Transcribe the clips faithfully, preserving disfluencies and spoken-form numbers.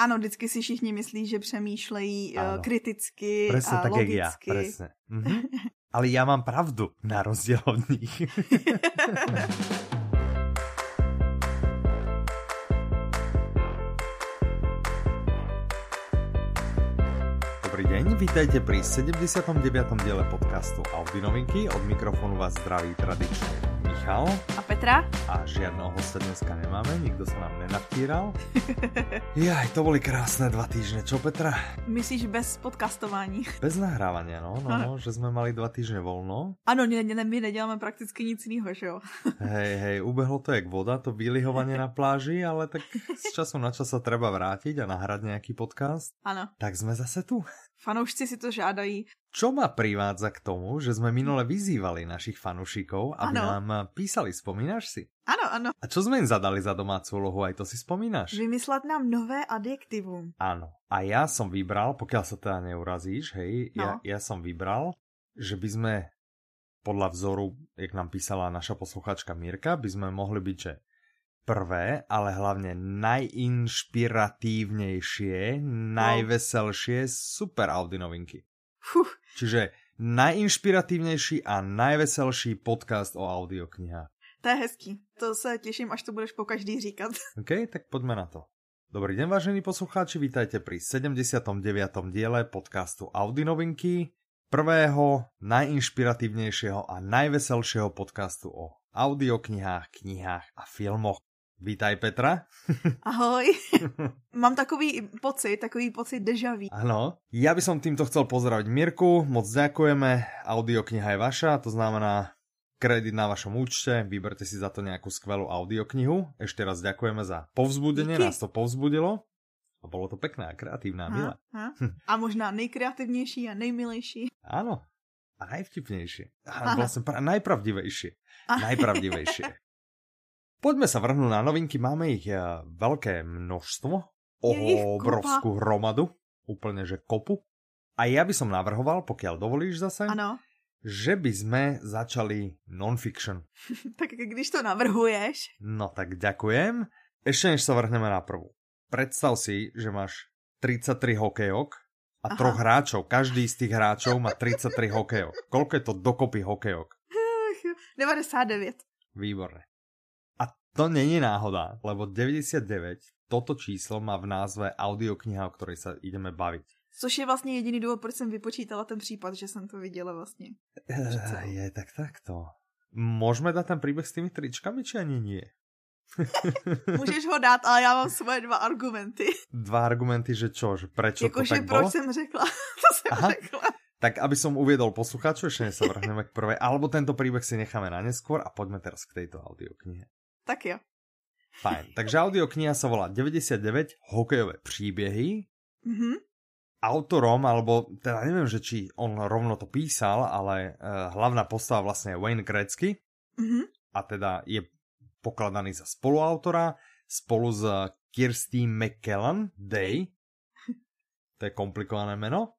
Ano, vždycky si všichni myslí, že přemýšlejí ano. kriticky presne, a tak logicky. Jak ja, mhm. Ale ja mám pravdu, na rozdiel od nich. Dobrý deň, vítajte pri sedemdesiatom deviatom diele podcastu Audi novinky. Od mikrofónu vás zdraví tradične Michal a Petra. A žiadneho hostia dneska nemáme, nikto sa nám nenavtíral. Jaj, to boli krásne dva týždne, čo Petra? Myslíš bez podcastování? Bez nahrávania, no, no, no, že sme mali dva týždne voľno. Áno, ne, ne, my nedeláme prakticky nic iného, že jo? Hej, hej, ubehlo to jak voda, to vylihovanie na pláži, ale tak z času na čas sa treba vrátiť a nahrať nejaký podcast. Áno. Tak sme zase tu. Fanoušci si to žádají. Čo ma privádza k tomu, že sme minule vyzývali našich fanúšikov, aby ano. nám písali, spomínaš si? Áno, áno. A čo sme im zadali za domácu úlohu, aj to si spomínaš? Vymyslet nám nové adjektívum. Áno. A ja som vybral, pokiaľ sa teda neurazíš, hej, no. ja, ja som vybral, že by sme podľa vzoru, jak nám písala naša posluchačka Mirka, by sme mohli byť, že prvé, ale hlavne najinšpiratívnejšie, najveselšie super Audi novinky. Fuh. Čiže najinšpiratívnejší a najveselší podcast o audioknihách. To je hezký. To sa teším, až to budeš po každý říkať. OK, tak poďme na to. Dobrý deň, vážení poslucháči, vítajte pri sedemdesiatom deviatom diele podcastu Audi novinky, prvého, najinšpiratívnejšieho a najveselšieho podcastu o audioknihách, knihách a filmoch. Vítaj, Petra. Ahoj. Mám takový pocit, takový pocit déjà vu. Áno. Ja by som týmto chcel pozdraviť Mirku. Moc ďakujeme. Audiokniha je vaša, to znamená kredit na vašom účte. Vyberte si za to nejakú skvelú audioknihu. Ešte raz ďakujeme za povzbudenie. Díky. Nás to povzbudilo. A bolo to pekné a kreatívne a milé. A, a možná nejkreatívnejší a nejmilejší. Áno. A najvtipnejšie. A vlastne pra- najpravdivejšie. A... Najpravdivejšie. Poďme sa vrhnúť na novinky, máme ich veľké množstvo, obrovskú hromadu, úplne že kopu. A ja by som navrhoval, pokiaľ dovolíš zase, ano. že by sme začali non-fiction. Tak když to navrhuješ. No tak ďakujem. Ešte než sa vrhneme na prvú. Predstav si, že máš tridsaťtri hokejok a Aha. troch hráčov. Každý z tých hráčov má tridsaťtri hokejok. Koľko je to dokopy hokejok? deväťdesiatdeväť. Výborné. To není náhoda, lebo deväťdesiatdeväť, toto číslo má v názve audiokniha, o ktorej sa ideme baviť. Což je vlastne jediný dôvod, proč som vypočítala ten prípad, že som to videla vlastne. E, je, tak takto. Môžeme dať ten príbeh s tými tričkami, či ani nie? Môžeš ho dát, ale ja mám svoje dva argumenty. Dva argumenty, že čo? Že prečo jako, to že tak bolo? Jakože proč som řekla, to som Aha. řekla. Tak aby som uviedol poslucháču, ešte sa vrhneme k prvej, alebo tento príbeh si necháme na neskôr a poďme teraz k tejto audioknihe. Tak jo. Fajn, takže audiokniha sa volá deväťdesiatdeväť hokejové príbehy. Mm-hmm. Autorom, alebo teda neviem, že či on rovno to písal, ale uh, hlavná postava vlastne je Wayne Gretzky. Mm-hmm. A teda je pokladaný za spoluautora spolu s Kirstie McLan Day. To je komplikované meno.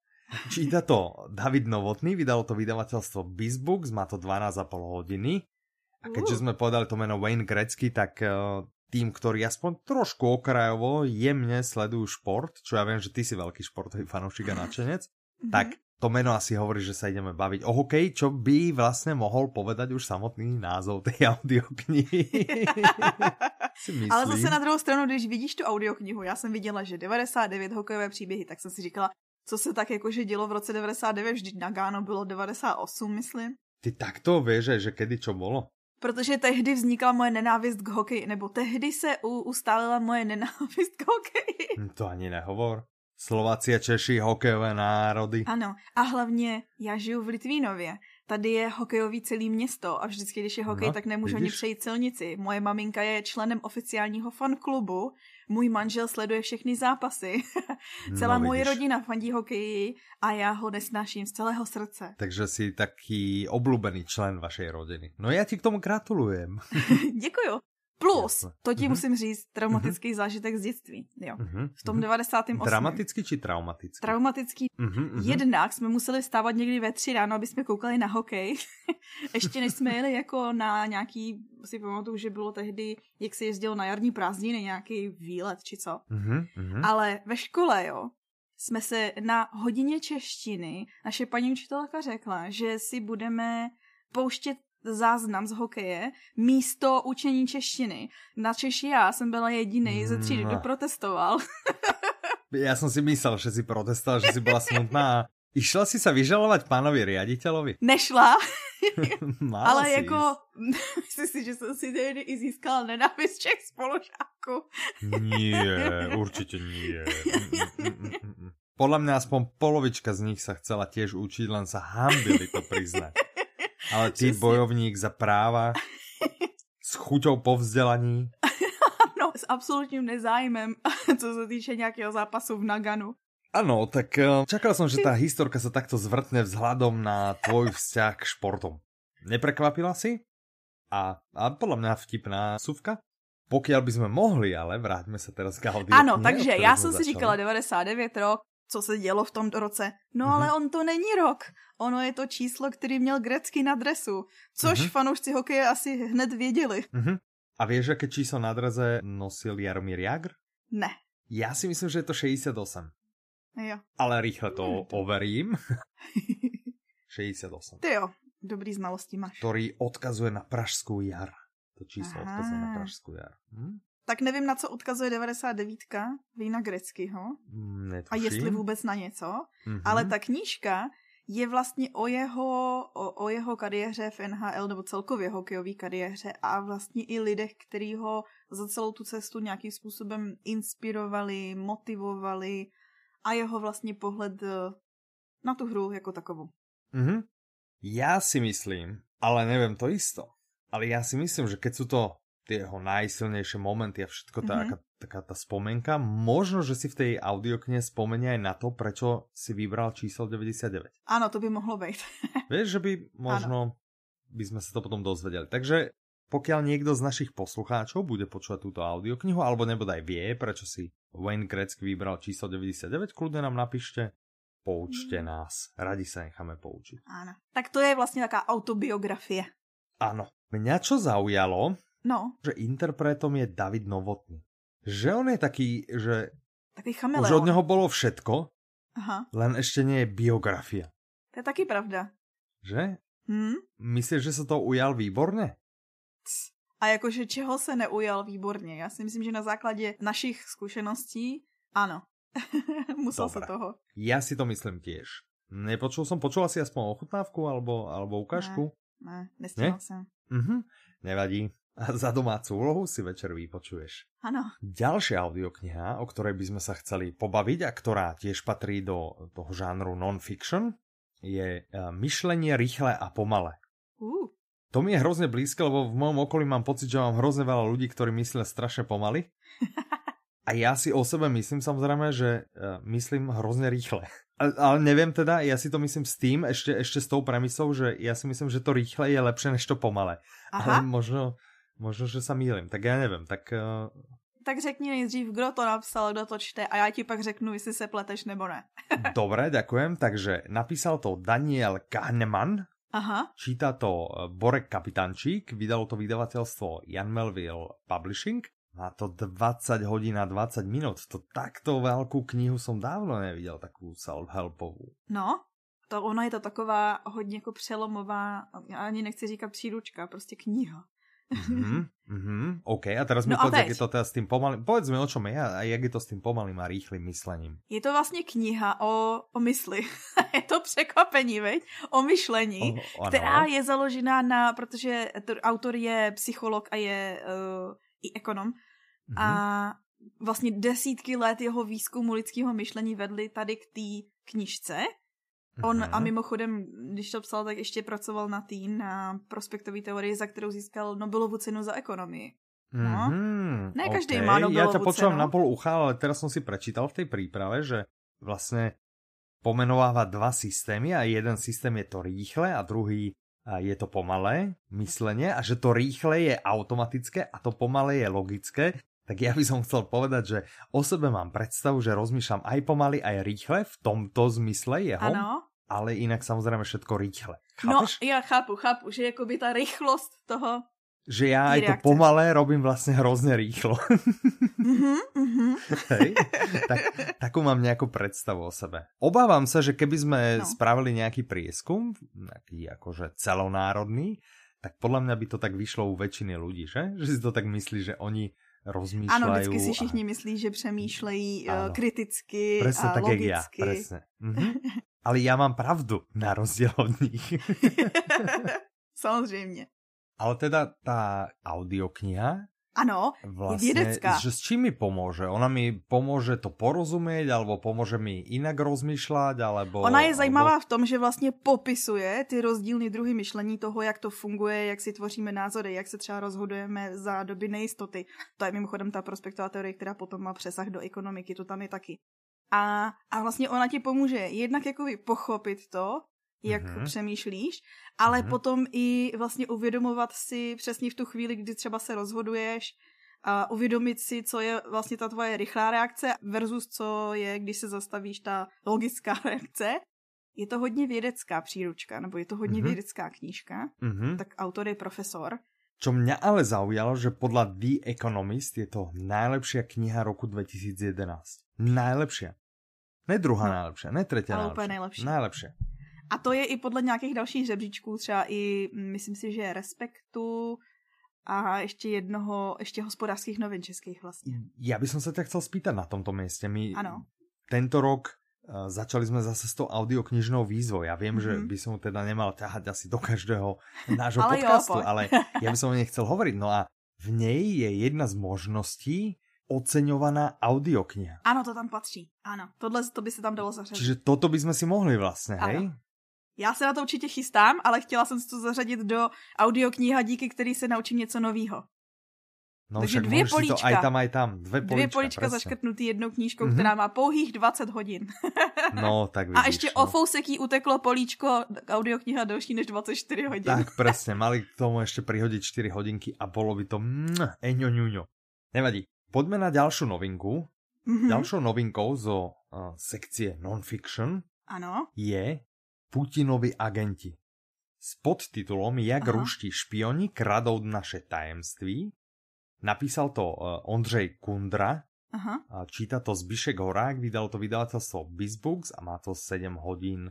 Číta to David Novotný, vydalo to vydavateľstvo Bizbooks, má to dvanásť a pol hodiny. A keďže sme povedali to meno Wayne Gretzky, tak tým, ktorý aspoň trošku okrajovo jemne sledujú šport, čo ja viem, že ty si veľký športový fanúšik a nadšenec, tak to meno asi hovorí, že sa ideme baviť o hokeji, čo by vlastne mohol povedať už samotný názov tej audioknihy. Ale zase na druhou stranu, když vidíš tu audioknihu, já jsem viděla, že deväťdesiatdeväť hokejové příběhy, tak jsem si říkala, co se tak jakože dělo v roce deväťdesiatdeväť, vždyť Nagano bylo deväťdesiatosem, myslím. Ty takto vieš, že kedy čo bolo? Protože tehdy vznikla moje nenávist k hokeji, nebo tehdy se u, ustálila moje nenávist k hokeji. To ani nehovor. Slováci a Češi, hokejové národy. Ano, a hlavně já žiju v Litvínově. Tady je hokejový celý město a vždycky, když je hokej, no, tak nemůžu vidíš? Ani přejít silnici. Moje maminka je členem oficiálního fanklubu, můj manžel sleduje všechny zápasy. Celá no, moje rodina fandí hokeji a já ho nesnáším z celého srdce. Takže jsi taký obľúbený člen vašej rodiny. No já ti k tomu gratulujem. Děkuju. Plus, to ti mm-hmm. musím říct, traumatický mm-hmm. zážitek z dětství. Jo. Mm-hmm. V tom devadesátém osmém Dramatický či traumatický? Traumatický. Mm-hmm. Jednak jsme museli vstávat někdy ve tři ráno, aby jsme koukali na hokej. Ještě než jsme jeli jako na nějaký, si pamatuju, že bylo tehdy, jak se jezdilo na jarní prázdniny, nějaký výlet či co. Mm-hmm. Ale ve škole, jo, jsme se na hodině češtiny, naše paní učitelka řekla, že si budeme pouštět záznam z hokeje místo učení češtiny. Na Češi já jsem byla jedinej ze třídy, kdo protestoval. Já jsem si myslel, že si protestoval, že si byla smutná. Išla si sa vyžalovať pánovi riaditeľovi? Nešla. Ale si jako, myslím si, že som si tehdy i získala nenávist všech spolužáků. Nie, určite nie. Podľa mňa aspoň polovička z nich sa chcela tiež učiť, len sa hambili to priznať. Ale ty, bojovník za práva, s chuťou po vzdělaní. No, s absolutním nezájmem, co se týče nějakého zápasu v Naganu. Ano, tak čakal som, že tá historka sa takto zvrtne vzhľadom na tvoj vzťah k športom. Neprekvapila si? A, a podľa mňa vtipná súvka? Pokiaľ by sme mohli, ale vráťme sa teraz k Audiotne. Ano, takže ja som si říkala devadesát devět rok, co se dělo v tom roce. No mm-hmm. ale on to není rok. Ono je to číslo, který měl Gretzky na dresu. Což mm-hmm. fanoušci hokeje asi hned věděli. Mm-hmm. A vieš, aké číslo na dreze nosil Jaromír Jágr? Ne. Já si myslím, že je to šedesát osm. Jo. Ale rýchle to mm. overím. šedesát osm. Ty jo, dobrý znalosti máš. Ktorý odkazuje na Pražskou jar. To číslo Aha. odkazuje na Pražskou jar. Hm? Tak nevím, na co odkazuje devadesát devět Wayna Gretzkyho. A jestli vůbec na něco. Mm-hmm. Ale ta knížka je vlastně o jeho, o, o jeho kariéře v N H L, nebo celkově hokejové kariéře a vlastně i lidech, který ho za celou tu cestu nějakým způsobem inspirovali, motivovali a jeho vlastně pohled na tu hru jako takovou. Mm-hmm. Já si myslím, ale nevím to jisto, ale já si myslím, že keď sú to tie jeho najsilnejšie momenty a všetko tá, mm-hmm. aká, taká tá spomenka. Možno, že si v tej audioknihe spomenia aj na to, prečo si vybral číslo deväťdesiatdeväť. Áno, to by mohlo byť. Vieš, že by možno ano. by sme sa to potom dozvedeli. Takže pokiaľ niekto z našich poslucháčov bude počúvať túto audioknihu, alebo nebodaj vie, prečo si Wayne Gretzky vybral číslo deväťdesiatdeväť, kľudne nám napíšte, poučte mm. nás. Radi sa necháme poučiť. Áno. Tak to je vlastne taká autobiografie. Áno. Mňa čo zaujalo... No. Že interpretom je David Novotný. Že on je taký, že taký chameleon. Už od neho bolo všetko, Aha. len ešte nie je biografia. To je taky pravda. Že? Hmm? Myslíš, že sa to ujal výborne? Cs. A jakože čeho sa neujal výborne? Ja si myslím, že na základe našich skúseností, áno. Musel Dobre. Sa toho. Ja si to myslím tiež. Nepočul som, počula si aspoň ochutnávku alebo, alebo ukážku? Ne, ne, nestihol som. Mhm, nevadí. A za domácu úlohu si večer vypočuješ. Áno. Ďalšia audiokniha, o ktorej by sme sa chceli pobaviť a ktorá tiež patrí do toho žánru non-fiction, je Myšlenie rýchle a pomale. Uh. To mi je hrozne blízke, lebo v mojom okolí mám pocit, že mám hrozne veľa ľudí, ktorí myslia strašne pomaly. A ja si o sebe myslím samozrejme, že myslím hrozne rýchle. Ale neviem teda, ja si to myslím s tým, ešte, ešte s tou premisou, že ja si myslím, že to rýchle je lepšie než to pomale. Aha. Ale možno... Možno, že sa mýlim, tak ja neviem, tak... Uh... Tak řekni nejdřív, kdo to napsal, kdo to čte a ja ti pak řeknu, jestli se pleteš nebo ne. Dobre, ďakujem, takže napísal to Daniel Kahneman, Aha. číta to Borek Kapitánčík, vydalo to vydavateľstvo Jan Melville Publishing, má to dvadsať hodín a dvadsať minút, to takto veľkú knihu som dávno nevidel, takú self-helpovú. No, to ono je to taková hodne ako přelomová, ja ani nechci říkať příručka, prostě kniha. Mm-hmm, mm-hmm. OK, a teraz mi no povedz, jak je to teda s tým pomalým, povedz mi, o čom je a jak je to s tým pomalým a rýchlým myslením. Je to vlastne kniha o, o mysli, je to překvapení, veď? O myšlení, o, která je založená na, protože autor je psycholog a je uh, i ekonom mm-hmm. a vlastně desítky let jeho výzkumu lidského myšlení vedly tady k té knižce. On a mimochodem, když to psal, tak ještě pracoval na tý, na prospektové teorii, za kterou získal Nobelovu cenu za ekonomii. No, mm, ne každý okay. má Nobelovu cenu. Ja ťa počúvam na pol ucha, ale teraz som si prečítal v tej príprave, že vlastne pomenováva dva systémy a jeden systém je to rýchle a druhý je to pomalé myslenie a že to rýchle je automatické a to pomalé je logické, tak ja by som chcel povedať, že o sebe mám predstavu, že rozmýšľam aj pomaly, aj rýchle, v tomto zmysle jeho, ano. Ale inak samozrejme všetko rýchle. Chápeš? No, ja chápu, chápu, že akoby tá rýchlosť toho... Že ja aj to pomalé robím vlastne hrozne rýchlo. Mm-hmm, mm-hmm. Hej? Tak, takú mám nejakú predstavu o sebe. Obávam sa, že keby sme no. spravili nejaký prieskum, nejaký akože celonárodný, tak podľa mňa by to tak vyšlo u väčšiny ľudí, že? Že si to tak myslí, že oni rozmýšľajú. Ano, vždycky si všichni a... myslí, že přemýšlejí ano. kriticky presne, a tak logicky. Ja, presne, mm-hmm. Ale ja mám pravdu, na rozdiel od nich. Samozrejme. Ale teda tá audiokniha... Áno, vlastne, vědecká. Že s čím mi pomôže? Ona mi pomôže to porozumieť, alebo pomôže mi inak rozmýšľať, alebo... Ona je zajímavá alebo... v tom, že vlastně popisuje ty rozdílné druhy myšlení toho, jak to funguje, jak si tvoříme názory, jak se třeba rozhodujeme za doby nejistoty. To je mimochodem ta prospektová teorie, která potom má přesah do ekonomiky, to tam je taky. A, a vlastně ona ti pomůže jednak jakoby pochopit to, jak mm-hmm. přemýšlíš, ale mm-hmm. potom i vlastně uvědomovat si přesně v tu chvíli, kdy třeba se rozhoduješ, a uvědomit si, co je vlastně ta tvoje rychlá reakce versus co je, když se zastavíš, ta logická reakce. Je to hodně vědecká příručka, nebo je to hodně mm-hmm. vědecká knížka, mm-hmm. tak autor je profesor. Čo mňa ale zaujalo, že podľa The Economist je to najlepšia kniha roku dvetisíc jedenásť. Najlepšia. Ne druhá no. najlepšia, ne tretia ale najlepšia. Najlepšia. Najlepšia. A to je i podle nějakých dalších žebříčků, třeba i, myslím si, že Respektu a ještě jednoho, ještě Hospodářských novin českých vlastně. Já bych se tě chcel spýtat na tomto místě. My ano. tento rok uh, začali jsme zase s tou audioknižnou výzvou. Já vím, mm-hmm. že by som teda nemal ťahať asi do každého nášho ale podcastu, jo, ale já bych som o nej chcel hovoriť. No a v něj je jedna z možností oceňovaná audiokniha. Ano, to tam patří. Ano, tohle to by se tam dalo zařadit. Čiže toto by jsme si mohli vlastně, ano. hej? Já se na to určitě chystám, ale chtěla jsem si to zařadit do audiokniha, díky který se naučím něco novýho. No, takže však dvě políčka, to aj tam, aj tam. Dvě políčka, dvě políčka zaškrtnutý jednou knížkou, mm-hmm. která má pouhých dvacet hodin. No, tak vidíš. A ještě no. o fousek jí uteklo políčko, audiokniha delší než dvacet čtyři hodin. Tak presne, mali k tomu ještě prihodit čtyři hodinky a bolo by to mm, eňoňuňo. Nevadí. Poďme na ďalšiu novinku. Mm-hmm. Ďalšou novinkou zo uh, sekcie non-fiction ano. je Putinovi agenti. S podtitulom Jak Aha. ruští špioni kradou naše tajemství. Napísal to Ondřej Kundra. Aha. Číta to Zbyšek Horák, vydal to vydavateľstvo Bizbooks a má to sedm hodin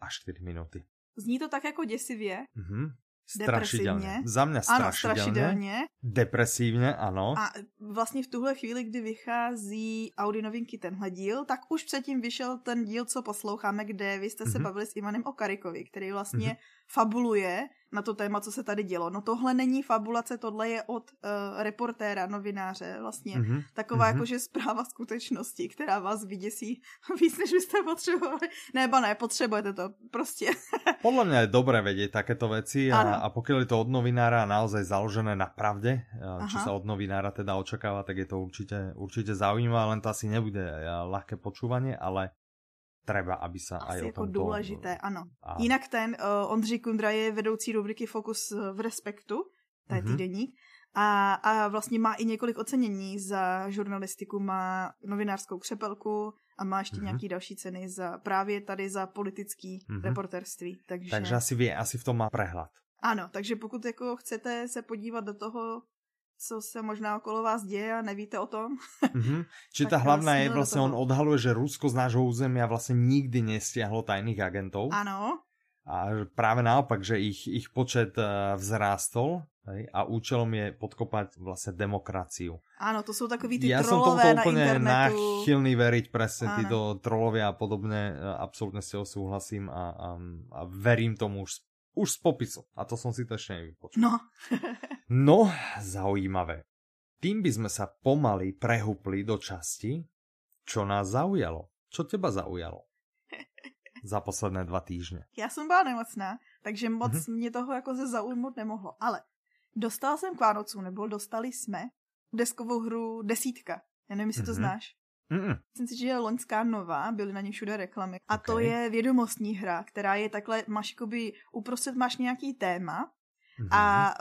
a čtyři minuty. Zní to tak jako děsivě. Mhm. Strašidelně. Za mě strašidelně. Depresívně, ano. A vlastně v tuhle chvíli, kdy vychází Audi novinky tenhle díl, tak už předtím vyšel ten díl, co posloucháme, kde vy jste se mm-hmm. bavili s Ivanem Okarykovi, který vlastně mm-hmm. fabuluje na to téma, co se tady dělo. No tohle není fabulace, tohle je od uh, reportéra, novináře, vlastně mm-hmm. taková mm-hmm. jakože zpráva skutečnosti, která vás vyděsí víc, než byste potřebovali. Nebo ne, potřebujete to, prostě. Podle mě je dobré vědět takéto věci a, a pokud je to od novinára naozaj založené na pravde, Aha. či sa od novinára teda očakáva, tak je to určite, určite zaujímavé, len to asi nebude ľahké počúvanie, ale treba, aby sa asi aj o tom... Asi dôležité, áno. A... Jinak ten uh, Ondřej Kundra je vedoucí rubriky Fokus v Respektu, to je týdeník, a, a vlastně má i několik ocenění za žurnalistiku, má novinářskou křepelku a má ještě mm-hmm. nějaký další ceny za právě tady za politický mm-hmm. reportérství. Takže... takže asi vie, asi v tom má prehlad. Ano, takže pokud jako chcete se podívat do toho, co se možná okolo vás děje a nevíte o tom. Mm-hmm. Či tá hlavná je, vlastne on odhaluje, že Rusko z nášho územia vlastne nikdy nestiahlo tajných agentov. Áno. A práve naopak, že ich, ich počet vzrástol a účelom je podkopať vlastne demokraciu. Áno, to sú takoví tí ja trolové na internetu. Ja som tomu úplne náchylný veriť, presne áno. títo trolovia a podobne. Absolutne s toho súhlasím a, a, a verím tomu už Už z popisu. A to som si to ešte nevypočul. No. No, zaujímavé. Tým by sme sa pomaly prehúpli do časti, čo nás zaujalo. Čo teba zaujalo? Za posledné dva týždne. Ja som byla nemocná, takže moc mm-hmm. mě toho jako se zaujmout nemohlo. Ale dostal jsem k Vánocům, nebo dostali jsme deskovou hru Desítka. Já nevím, jestli mm-hmm. to znáš. Mm. Myslím si, že je loňská nová, byly na ní všude reklamy. A okay. To je vědomostní hra, která je takhle, máš jakoby, uprostřed máš nějaký téma mm. a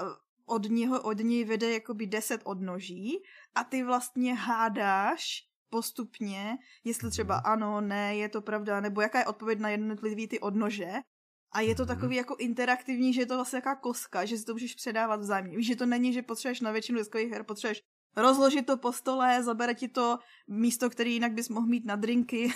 od něho, od něj vede jakoby deset odnoží a ty vlastně hádáš postupně, jestli třeba ano, ne, je to pravda, nebo jaká je odpověď na jednotlivý ty odnože. A je to takový jako interaktivní, že je to vlastně jaká koska, že si to můžeš předávat vzájemně. Víš, že to není, že potřebuješ na většinu deskových her, potřebuješ rozložit to po stole, zabere ti to místo, který jinak bys mohl mít na drinky.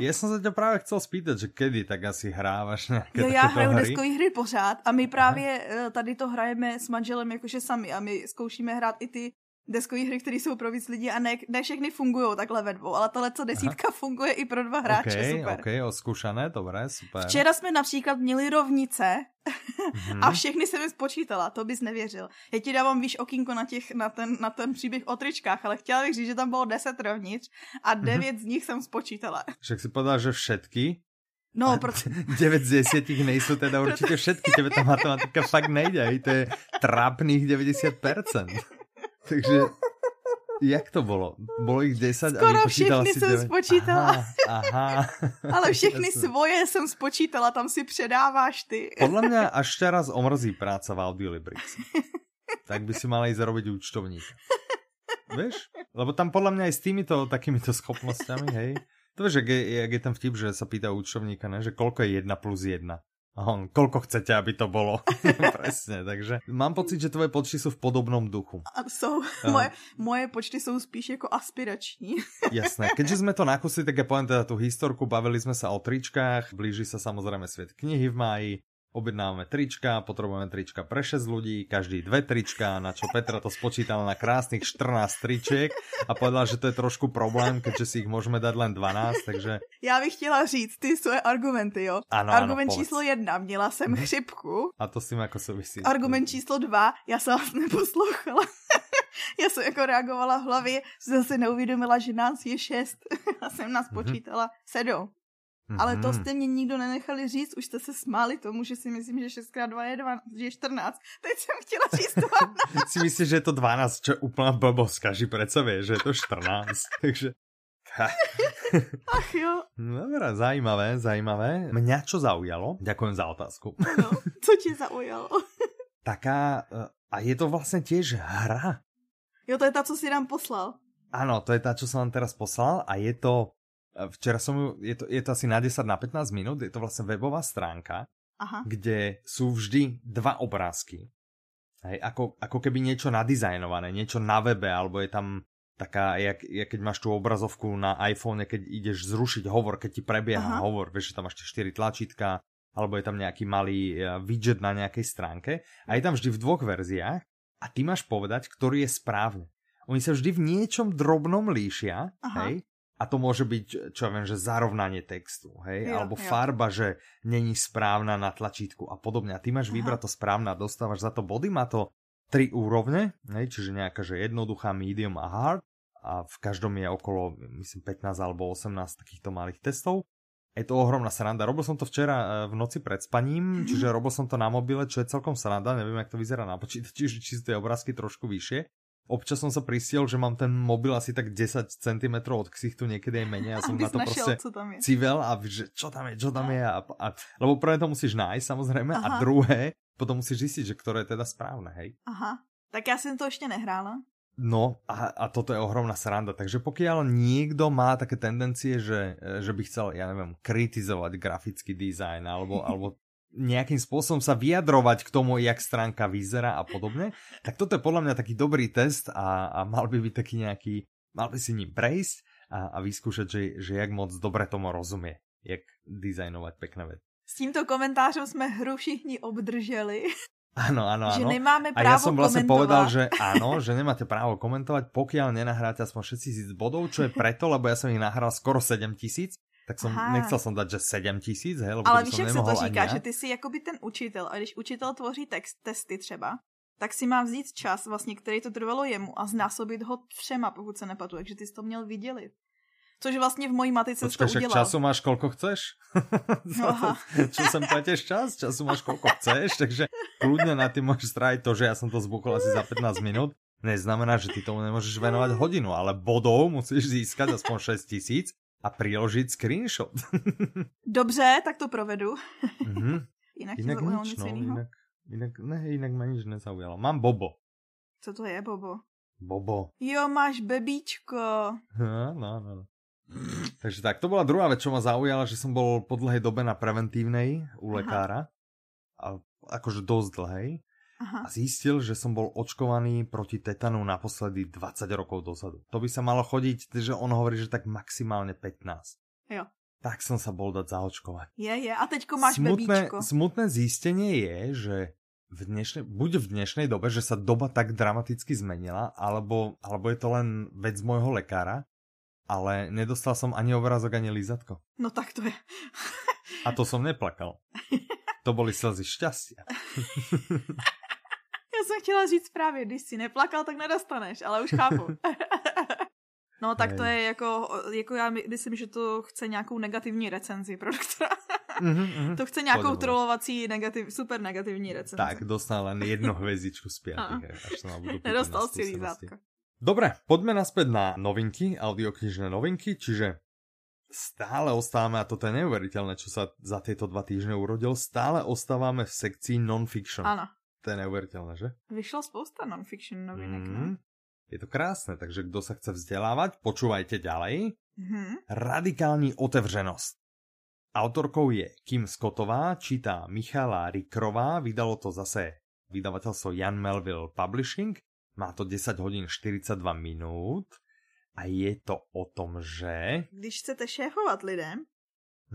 Já jsem se tě právě chcel spýtat, že kedy tak asi hráváš nějaké jo, já hraju hry? Deskový hry pořád a my právě tady to hrajeme s manželem jakože sami a my zkoušíme hrát i ty deskové hry, které jsou pro víc lidí a ne, ne všechny fungují takhle ve dvou, ale tahle co desítka Aha. funguje i pro dva hráče, okay, super. Ok, oskušané, dobré, super. Včera jsme například měli rovnice mm-hmm. a všechny jsem spočítala, to bys nevěřil. Já ti dávám, víš, okýnko na, těch, na, ten, na ten příběh o tričkách, ale chtěla bych říct, že tam bylo deset rovnic a devět mm-hmm. z nich jsem spočítala. Však si povedal, že všetky? No, proto... deväť z desať nejsou teda určitě všetky, tebe ta matematika fakt nejde, i to je trápných deväťdesiat percent. Takže, jak to bylo? Bylo jich deset skoro a vypočítala všechny si jsem devět. Spočítala. Aha, aha. Ale všechny jasne. Svoje jsem spočítala, tam si předáváš ty. Podle mě až teraz omrzí práca v Audiolibrix. Tak by si mala i zarobiť účtovníka. Víš? Lebo tam podle mě i s týmito takýmito schopnostami, hej. To víš, jak je, jak je tam vtip, že se pýta účtovníka, ne? Že koľko je jedna plus jedna? A on, koľko chcete, aby to bolo? Presne, takže mám pocit, že tvoje počty sú v podobnom duchu. A sú, moje, moje počty sú spíš ako aspirační. Jasné, keďže sme to nakusili, tak ja poviem teda tú historku, bavili sme sa o tričkách, blíži sa samozrejme svet knihy v máji, objednávame trička, potrebujeme trička pre šesť ľudí, každý dve trička, na čo Petra to spočítala na krásnych štrnásť tričiek a povedala, že to je trošku problém, keďže si ich môžeme dať len dvanásť, takže... Já bych chtěla říct ty svoje argumenty, jo? Ano, argument ano, číslo jedna, měla jsem chřipku. A to s tím jako souvisí. Argument číslo dva, já jsem vás neposlouchala. Já jsem jako reagovala v hlavě, zase neuvědomila, že nás je šest. Já jsem nás počítala sedm. Mm-hmm. Ale to jste mě nikdo nenechali říct, už jste se smáli tomu, že si myslím, že šesť krát dva je, je štrnásť. Teď jsem chtěla říct dvanásť. Si myslíš, že je to dvanásť, čo je úplná blbost, každý predsa vie, že je to štrnásť, takže... Ach jo. Dobre, zajímavé, zajímavé. Mňa čo zaujalo? Ďakujem za otázku. No, co tě zaujalo? Taká, a je to vlastně tiež hra. Jo, to je ta, co si nám poslal. Ano, to je ta, čo jsem vám teraz poslal a je to... Včera som ju, je to, je to asi na desať na pätnásť minút, je to vlastne webová stránka, Aha. kde sú vždy dva obrázky. Hej, ako, ako keby niečo nadizajnované, niečo na webe, alebo je tam taká, jak, jak keď máš tú obrazovku na iPhone, keď ideš zrušiť hovor, keď ti prebieha Aha. hovor, vieš, že tam máš tie štyri tlačítka, alebo je tam nejaký malý widget na nejakej stránke. A je tam vždy v dvoch verziách a ty máš povedať, ktorý je správny. Oni sa vždy v niečom drobnom líšia, Aha. hej. A to môže byť, čo ja viem, že zarovnanie textu, hej? Jo, alebo jo. Farba, že není správna na tlačítku a podobne. A ty máš Aha. vybrať to správne a dostávaš za to body. Má to tri úrovne, hej? Čiže nejaká, že jednoduchá, medium a hard. A v každom je okolo, myslím, pätnásť alebo osemnásť takýchto malých testov. Je to ohromná sranda. Robil som to včera v noci pred spaním, čiže robil som to na mobile, čo je celkom sranda. Neviem, jak to vyzerá na počítači, či sú tie obrázky trošku vyššie. Občas som sa pristiel, že mám ten mobil asi tak desať centimetrov od ksichtu, niekedy aj menej a som na to našiel, proste civel a že čo tam je, čo tam je. A, a, lebo prvé to musíš nájsť samozrejme Aha. a druhé, potom musíš zistiť, že ktoré je teda správne, hej. Aha, tak ja som to ešte nehrála. No a, a toto je ohromná sranda, takže pokiaľ niekto má také tendencie, že, že by chcel, ja neviem, kritizovať grafický dizajn alebo... alebo nejakým spôsobom sa vyjadrovať k tomu, jak stránka vyzerá a podobne, tak toto je podľa mňa taký dobrý test a, a mal by byť taký nejaký, mal by si ním prejsť a, a vyskúšať, že, že jak moc dobre tomu rozumie, jak dizajnovať pekné veci. S týmto komentářom sme hru všichni obdrželi. Áno, áno, áno. Že nemáme právo komentovať. A ja som vlastne komentovať. povedal, že áno, že nemáte právo komentovať, pokiaľ nenahráte aspoň šesťtisíc bodov, čo je preto, lebo ja som ich nahral skoro sedem tisíc. Tak som, nechcel som dať, že sedem tisíc, hej, lebo ale víš, jak se to říká, že ty jsi jakoby ten učitel a když učitel tvoří text, testy třeba, tak si má vzít čas vlastně, který to trvalo jemu a znásobit ho třema, pokud se nepatu, takže ty jsi to měl vydělit. Což vlastně v mojí matice jsi to udělal. Počkej, času máš, kolko chceš? No čo sem platíš čas? Času máš, kolko chceš, takže kludně na ty můžeš strájit to, že já jsem to zbukol asi za pätnásť minút. neznamená, že ty tomu nemôžeš venovať hodinu, ale bodov musíš získať aspoň šesť tisíc a priložiť screenshot. Dobře, tak to provedu. Mm-hmm. Inak, inak to nič, no, inak, inak, ne, inak ma nič nezaujalo. Mám bobo. Co to je bobo? Bobo. Jo, máš bebíčko. No, no, no. Takže tak, to bola druhá vec, čo ma zaujala, že som bol po dlhej dobe na preventívnej u lekára. A akože dosť dlhej. Aha. A zistil, že som bol očkovaný proti tetanu naposledy dvadsať rokov dozadu. To by sa malo chodiť, že on hovorí, že tak maximálne pätnásť. Jo. Tak som sa bol dať zaočkovať. Je, je. A teďko máš smutné, bebíčko. Smutné zistenie je, že v dnešnej, buď v dnešnej dobe, že sa doba tak dramaticky zmenila, alebo, alebo je to len vec môjho lekára, ale nedostal som ani obrázok, ani lízatko. No tak to je. A to som neplakal. To boli slzy šťastia. Já jsem chtěla říct právě, když si neplakal, tak nedostaneš, ale už chápu. No tak to je jako, jako já myslím, že to chce nějakou negativní recenzi pro doktora. Mm-hmm, mm-hmm. To chce nějakou trolovací negativ, super negativní recenzi. Tak, dostal len jednu hvězdičku z piatých. Nedostal si lízátko. Dobre, poďme naspäť na novinky, audioknižné novinky, čiže stále ostávame, a toto je neuveriteľné, čo sa za tieto dva týždne urodil, stále ostávame v sekcii non-fiction. Áno. To je neuveriteľné, že? Vyšlo spousta non-fiction novinek, mm, ne? Je to krásne, takže kto sa chce vzdelávať, počúvajte ďalej. Mm-hmm. Radikální otevřenosť. Autorkou je Kim Scottová, čítá Michala Rikrová, vydalo to zase vydavateľstvo Jan Melville Publishing, má to desať hodín štyridsaťdva minút a je to o tom, že... Když chcete šéfovat lidem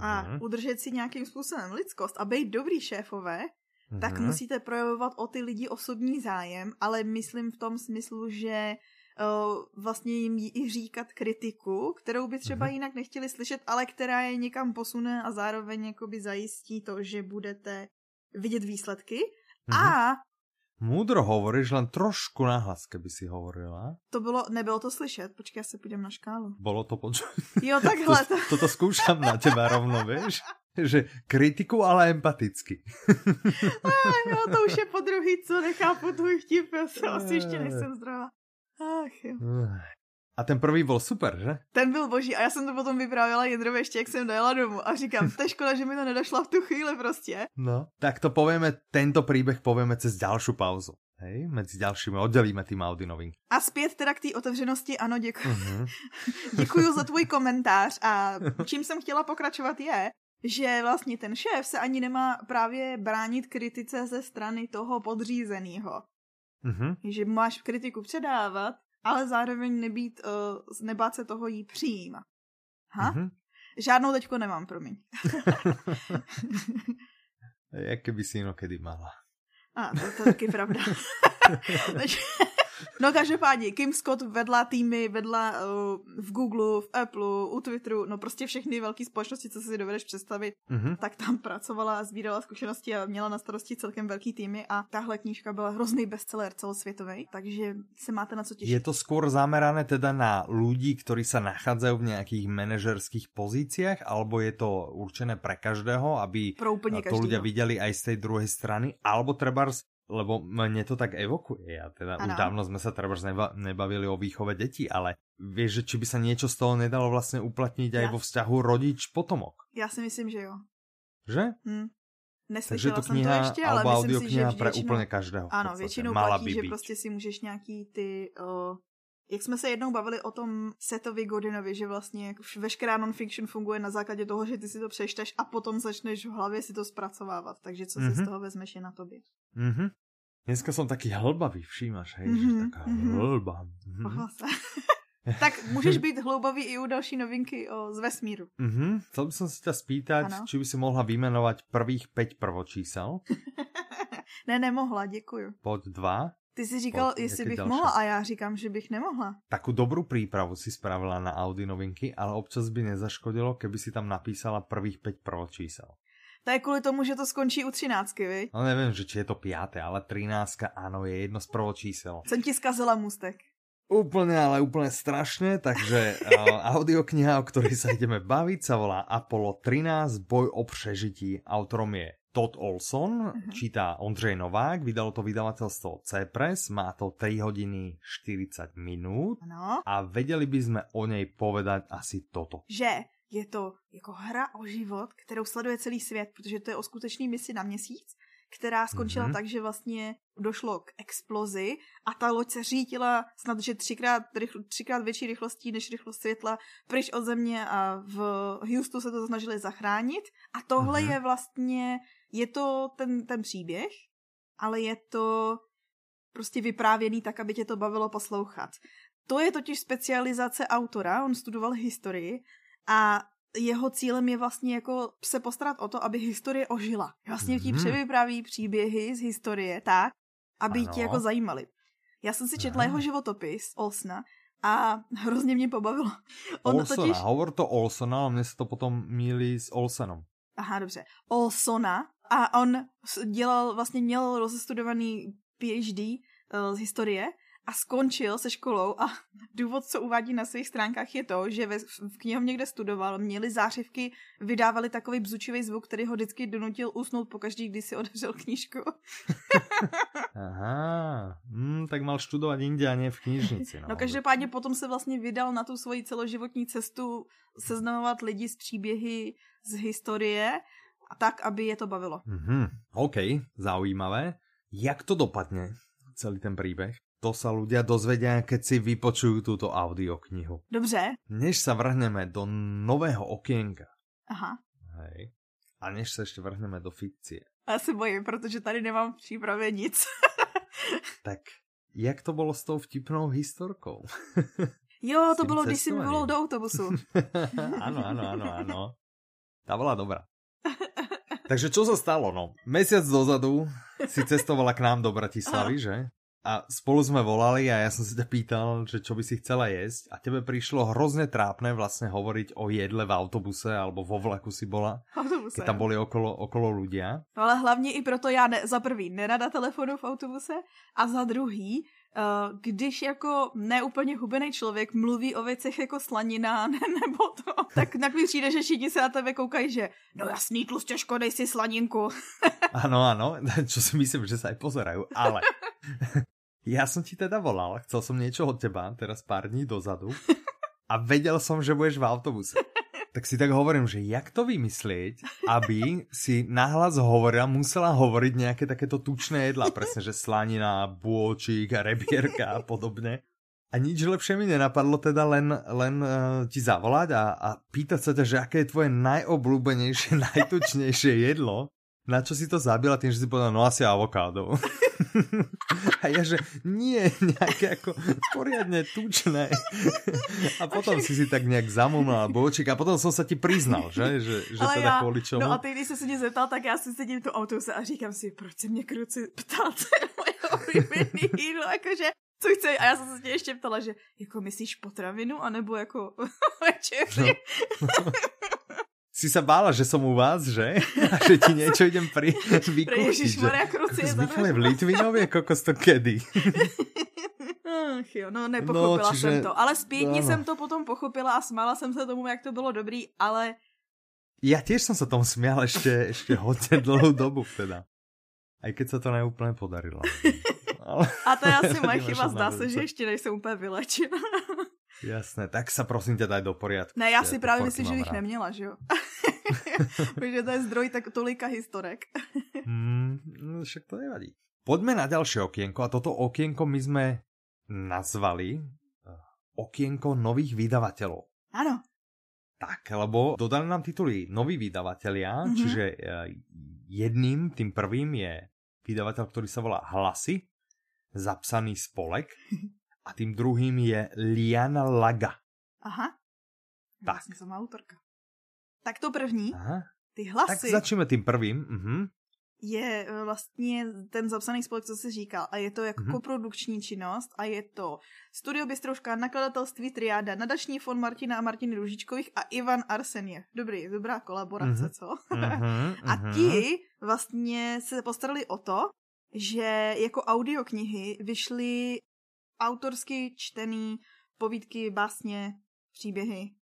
a mm-hmm. udržet si nějakým způsobem lidskost a být dobrý šéfové, mm-hmm. tak musíte projevovat o ty lidi osobní zájem, ale myslím v tom smyslu, že uh, vlastně jim i říkat kritiku, kterou by třeba mm-hmm. jinak nechtěli slyšet, ale která je někam posune a zároveň jakoby zajistí to, že budete vidět výsledky. Mm-hmm. A múdro hovoríš, len trošku nahlas, keby si hovorila. To bylo, nebylo to slyšet, počkej, já se půjdem na škálu. Bylo to počuť. Jo, takhle. To, toto zkoušám na teba rovno, víš? Že kritiku, ale empaticky. A, jo, to už je po druhý, co nechápu tvůj vtip, já se asi ještě nejsem zdravá. Ach jo. A ten prvý byl super, že? Ten byl boží a já jsem to potom vyprávěla Jindrovi ještě, jak jsem dojela domů a říkám, to je škoda, že mi to nedošlo v tu chvíli prostě. No, tak to povieme, tento príbeh povieme cez ďalšiu pauzu. Hej, mezi ďalšími oddělíme tým Audi novinky. A zpět teda k té otevřenosti, ano, děkuji. Uh-huh. Děkuji za tvůj komentář a čím jsem chtěla pokračovat je, že vlastně ten šéf se ani nemá právě bránit kritice ze strany toho podřízenýho. Uh-huh. Že máš kritiku předávat, ale zároveň nebýt, uh, nebát se toho jí přijímat. Ha? Mm-hmm. Žádnou teďko nemám, promiň. Jak by si inokedy mala. A, to, to taky pravda. No každopádně, Kim Scott vedla týmy, vedla uh, v Google, v Apple, u Twitteru, no prostě všechny velké společnosti, co si dovedeš představit, mm-hmm. tak tam pracovala, sbírala zkušenosti a měla na starosti celkem velký týmy a tahle knížka byla hrozný bestseller celosvětový, takže se máte na co těšit. Je to skôr zamerané teda na ľudí, ktorí sa nachádzajú v nejakých manažerských pozíciách, alebo je to určené pre každého, aby to každýho. Ľudia videli aj z tej druhej strany, alebo trebárs lebo mne to tak evokuje. Ja teda ano. Už dávno sme sa treba nebavili o výchove detí, ale vieš, že či by sa niečo z toho nedalo vlastne uplatniť aj ja. Vo vzťahu rodič-potomok. Ja si myslím, že jo. Že? Hm. Neslyšela som to ešte, ale myslím si, že vždy pre úplne každého. Áno, väčšinou platí, že proste si môžeš nejaký ty... Uh, jak sme sa jednou bavili o tom Setovi Godinovi, že vlastne veškerá non-fiction funguje na základe toho, že ty si to přečteš a potom začneš v hlavě si to spracovávať. Takže co mm-hmm. si z toho vezmeš je na tobě. Mm-hmm. Dneska som taký hlbavý, všímaš, hej, mm-hmm. že taká mm-hmm. hlba. Mm-hmm. Tak môžeš byť hloubavý i u další novinky o, z vesmíru. Mm-hmm. Chcel by som si ťa spýtať, ano? Či by si mohla vymenovať prvých päť prvočísel? Ne, nemohla, děkuju. Poď dva. Ty si říkal, pod, jestli bych ďalšie? Mohla a já říkám, že bych nemohla. Takú dobrú prípravu si spravila na Audi novinky, ale občas by nezaškodilo, keby si tam napísala prvých päť prvočísel. To je kvôli tomu, že to skončí u třináctky, viď? No neviem, že či je to piaté, ale trináctka, áno, je jedno z prvočísel. Som ti skazila mustek. Úplne, ale úplne strašne, takže uh, audiokniha, o ktorej sa ideme baviť, sa volá Apollo trinásť, boj o prežitie. Autorom je Todd Olson, uh-huh. číta Ondřej Novák, vydalo to vydavateľstvo C-Pres, má to tri hodiny štyridsať minút, ano. A vedeli by sme o nej povedať asi toto. Že je to jako hra o život, kterou sleduje celý svět, protože to je o skutečný misi na měsíc, která skončila mm-hmm. tak, že vlastně došlo k explozi a ta loď se řítila snad, že třikrát, rychl, třikrát větší rychlostí než rychlost světla pryč od země a v Houstonu se to snažili zachránit. A tohle mm-hmm. je vlastně, je to ten, ten příběh, ale je to prostě vyprávěný tak, aby tě to bavilo poslouchat. To je totiž specializace autora, on studoval historii a jeho cílem je vlastně jako se postarat o to, aby historie ožila. Vlastně ti převypráví příběhy z historie tak, aby ano. tě jako zajímaly. Já jsem si četla ano. jeho životopis Olsona a hrozně mě pobavilo. On Olsona, totiž... hovor to Olsona, a mně se to potom mílí s Olsenom. Aha, dobře. Olsona a on dělal, vlastně měl rozestudovaný PhD z historie a skončil se školou a důvod, co uvádí na svých stránkách, je to, že ve, v knihovně, kde studoval, měli zářivky, vydávali takový bzučivý zvuk, který ho vždycky donutil usnout pokaždý, když si odevřel knížku. Aha, mm, tak mal študovat jinde a ne v knižnici. No, no každopádně potom se vlastně vydal na tu svoji celoživotní cestu seznamovat lidi s příběhy z historie a tak, aby je to bavilo. Mm-hmm. OK, zaujímavé. Jak to dopadne, celý ten příběh? To sa ľudia dozvedia, keď si vypočujú túto audioknihu. Dobře. Než sa vrhneme do nového okienka. Aha. Hej. A než sa ešte vrhneme do fikcie. Ja sa bojím, pretože tady nemám v příprave nic. Tak, jak to bolo s tou vtipnou historkou? Jo, to bolo, když si mi volal do autobusu. Áno, áno, áno, áno. Tá bola dobrá. Takže čo sa stalo, no? Mesiac dozadu si cestovala k nám do Bratislavy, že? A spolu sme volali a ja som si te pýtal, že čo by si chcela jesť a tebe prišlo hrozne trápne vlastne hovoriť o jedle v autobuse alebo vo vlaku si bola, autobuse, keď tam boli okolo, okolo ľudia. No ale hlavne i proto ja ne, za prvý nerada telefonu v autobuse a za druhý, uh, když jako neúplně hubený člověk mluví o věcech jako slanina ne, nebo to, tak na kví přijde, že všichni se na tebe koukají, že no jasný tlusťaško, dej si slaninku. Áno, áno, čo si myslím, že sa aj pozerajú, ale... Ja som ti teda volal, chcel som niečo od teba, teraz pár dní dozadu a vedel som, že budeš v autobuse. Tak si tak hovorím, že jak to vymyslieť, aby si nahlas hovorila, musela hovoriť nejaké takéto tučné jedlá, presne, že slanina, bôčik, rebierka a podobne. A nič lepšie mi nenapadlo teda len, len uh, ti zavolať a, a pýtať sa ťa, že aké je tvoje najobľúbenejšie, najtučnejšie jedlo. Na čo si to zabila tým, že si povedal, no asi avokádo. A ja, že nie, nejaké ako poriadne tučné. A potom si si tak nejak zamumlal bočík a potom som sa ti priznal, že, že, že teda ja, kvôli čomu. No a ty, když sa si mě zeptal, tak ja si sedím tu autobuse a říkám si, proč se mě kruci ptáte moje oblíbený jídlo, akože co chce. A ja som sa ti ešte ptala, že jako myslíš potravinu, anebo jako večeři. No. Si sa bála, že som u vás, že? A že ti niečo idem pri... vykútiť. Zvyklé v Litvinovie, kokos to kedy? Ach jo, no nepochopila no, čiže... som to. Ale spätne no. som to potom pochopila a smála som sa tomu, jak to bolo dobrý, ale... Ja tiež som sa tomu smial ešte, ešte hodne dlhú dobu teda. Aj keď sa to neúplne podarilo. Ale... A to je asi moja chyba, zdá sa, že ešte nejsem úplne vylečená. Jasné, tak sa prosím ťa daj do poriadku. Ne, ja si práve myslím, že bych rád. Neměla, že jo? Protože to je zdroj tak tolika historek. mm, no, však to nevadí. Poďme na ďalšie okienko a toto okienko my sme nazvali okienko nových vydavateľov. Áno. Tak, lebo dodali nám tituly noví vydavatelia, mm-hmm. čiže jedným, tým prvým je vydavateľ, ktorý sa volá Hlasy, Zapsaný spolek. A tým druhým je Liana Laga. Aha. Tak. Ja som autorka. Tak to první, aha. Ty Hlasy. Tak začneme tým prvým. Uh-huh. Je vlastně ten Zapsaný spolek, co jsi říkal. A je to jako uh-huh. koprodukční činnost. A je to Studio Bystrožka, nakladatelství Triáda, nadační fond Martina a Martiny Růžičkových a Ivan Arseniev. Dobrý, dobrá kolaborace, uh-huh. co? Uh-huh. A ti vlastně se postarali o to, že jako audioknihy vyšly autorsky čtený povídky, básně, příběhy.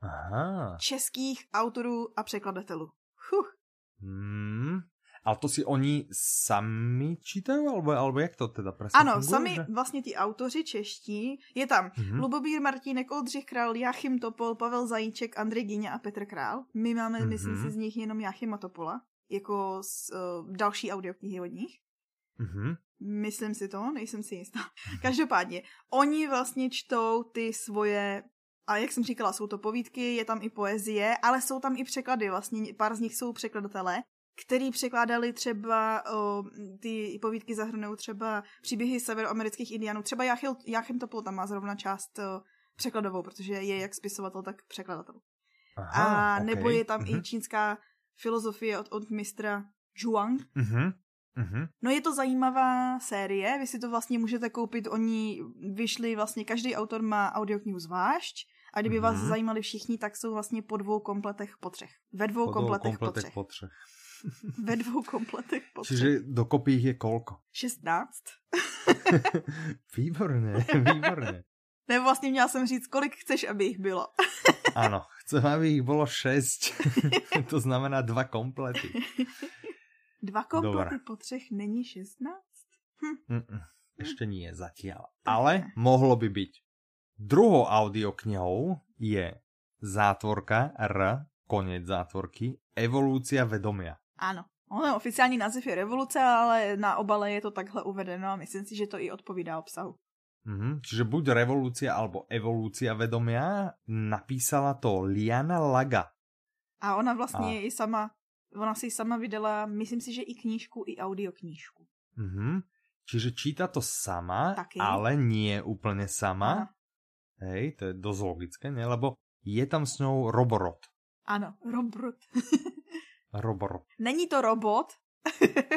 Aha. Českých autorů a překladatelů. Hmm. A to si oni sami čítajú? Alebo, alebo jak to teda presne ano, funguje? Ano, sami že? Vlastne tí autoři čeští. Je tam mm-hmm. Lubomír Martínek, Oldřich Král, Jáchym Topol, Pavel Zajíček, Andrej Gyně a Petr Král. My máme, mm-hmm. myslím si, z nich jenom Jáchyma Topola. Jako z, uh, další audioknihy od nich. Mm-hmm. Myslím si to, nejsem si jistá. Každopádně, oni vlastně čtou ty svoje... A jak jsem říkala, jsou to povídky, je tam i poezie, ale jsou tam i překlady. Vlastně pár z nich jsou překladatelé, který překládali třeba, o, ty povídky zahrnují třeba příběhy severoamerických indiánů. Třeba Jáchym Topol tam má zrovna část o, překladovou, protože je jak spisovatel, tak překladatel. Aha, a okay. Nebo je tam uh-huh. i čínská filozofie od, od mistra Zhuang. Uh-huh. Uh-huh. No je to zajímavá série, vy si to vlastně můžete koupit, oni vyšli vlastně, každý autor má audioknihu zvlášť. A kdyby vás mm-hmm. zajímali všichni, tak jsou vlastně po dvou kompletech po třech. Ve dvou po kompletech, kompletech po třech. Ve dvou kompletech po třech. Čiže dokopy jich je kolko? šestnáct. Výborně, výborně. Nebo vlastně měla jsem říct, kolik chceš, aby jich bylo. Ano, chcem, aby jich bylo šest. To znamená dva komplety. Dva komplety Dobre. Po třech není šestnáct? Hm. Ještě nie, zatiaľ. Ale mohlo by být. Druhou audioknihou je Zátvorka R, koniec zátvorky, Evolúcia vedomia. Áno, ono oficiální název je Revoluce, ale na obale je to takhle uvedeno a myslím si, že to i odpovídá obsahu. Mm-hmm. Čiže buď Revolúcia alebo Evolúcia vedomia, napísala to Liana Laga. A ona vlastně a... i sama, ona si sama vydala, myslím si, že i knížku, i audioknížku. Mm-hmm. Čiže číta to sama, taky. Ale nie úplně sama. Aha. Hej, to je dosť logické, ne? Lebo je tam s ňou Roborot. Áno, Roborot. Roborot. Není to robot.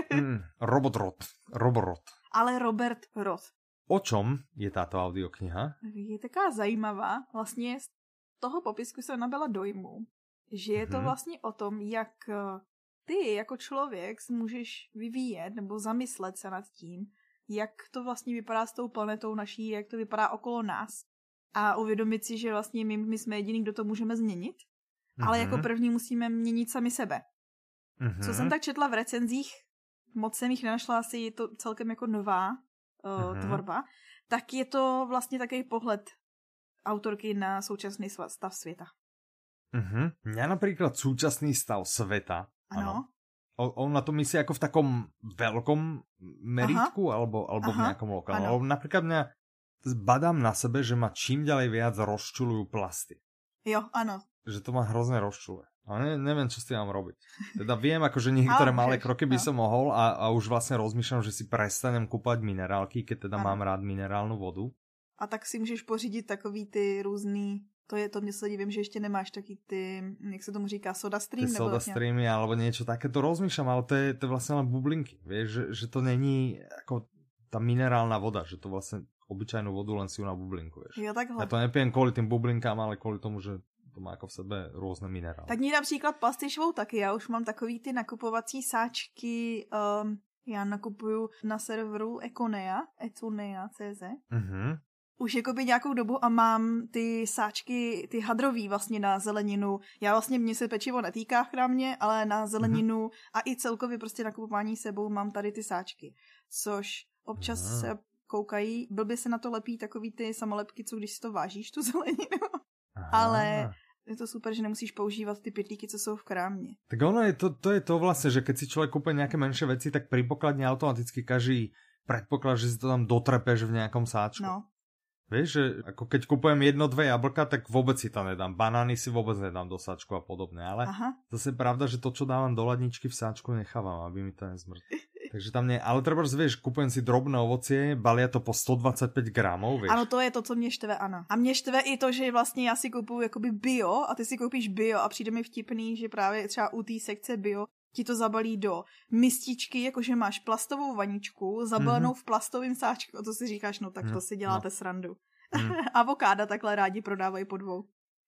mm, Robot Roth. Roborot. Ale Robert Roth. O čom je táto audiokniha? Je taká zajímavá. Vlastne z toho popisku som nabyla dojmu, že je to vlastne o tom, jak ty jako člověk můžeš vyvíjet nebo zamyslet se nad tím, jak to vlastně vypadá s tou planetou naší, jak to vypadá okolo nás. A uvědomit si, že vlastně my, my jsme jediný, kdo to můžeme změnit, mm-hmm. ale jako první musíme měnit sami sebe. Mm-hmm. Co jsem tak četla v recenzích, moc jsem jich nenašla, asi je to celkem jako nová uh, mm-hmm. tvorba, tak je to vlastně takový pohled autorky na současný stav světa. Mm-hmm. Já například současný stav světa, ano. ano. On na to myslí jako v takom velkom merítku, alebo, alebo v nějakom lokálnom. Například mě zbadám na sebe, že ma čím ďalej viac rozčulujú plasty. Jo, áno. Že to ma hrozne rozčuluje. A ne, neviem, čo s tým mám robiť. Teda viem, akože niektoré malé kroky by som mohol a, a už vlastne rozmýšľam, že si prestanem kúpať minerálky, keď teda ano. Mám rád minerálnu vodu. A tak si môžeš pořídiť takový ty různý, to je to, mne sledí, viem, že ešte nemáš taký ty, jak sa tomu říká, soda stream? Ty soda streamy nejak... alebo niečo také, to rozmýšľam, ale to je, to je vlastne len bublinky, vieš, že, že to není ako tá minerálna voda, že to vlastne obyčajnú vodu, len si ju nabublinkuješ. Jo, takhle. Ja to nepijem kvôli tým bublinkám, ale kvôli tomu, že to má ako v sebe rôzne minerály. Tak nie například plasty švou taky. Já už mám takový ty nakupovací sáčky, um, já nakupuju na serveru Econea, econea tečka cé zet. Uh-huh. Už jakoby nějakou dobu a mám ty sáčky, ty hadrový vlastně na zeleninu. Já vlastně, mně se pečivo netýká chrámě, ale na zeleninu uh-huh. a i celkově prostě nakupování sebou mám tady ty sáčky. Což občas uh-huh. se koukají, blbě se na to lepí takový ty samolepky, co když si to vážíš, tu zeleninu. Aha. Ale je to super, že nemusíš používat ty pytlíky, co jsou v krámě. Tak ono je to, to je to vlastně, že keď si člověk koupí nějaké menší věci, tak pri pokladni automaticky každý předpoklad, že si to tam dotrepeš v nějakom sáčku. No. Vieš, že ako keď kupujem jedno, dve jablka, tak vôbec si to nedám. Banány si vôbec nedám do sáčku a podobne. Ale aha. zase pravda, že to, čo dávam do ladničky v sáčku, nechávam, aby mi to nezmrzlo. Takže tam nie. Ale treba, že vieš, kupujem si drobné ovocie, balia to po sto dvacet pět gramů, vieš. Ano, to je to, co mě štve, ano. A mě štve i to, že vlastne ja si kupuju jakoby bio a ty si koupíš bio a přijde mi vtipný, že právě třeba u té sekce bio ti to zabalí do mističky, jakože máš plastovou vaničku zabalenou mm-hmm. v plastovém sáčku. A to si říkáš, no tak to si děláte no. srandu. Mm. Avokáda takhle rádi prodávají po dvou.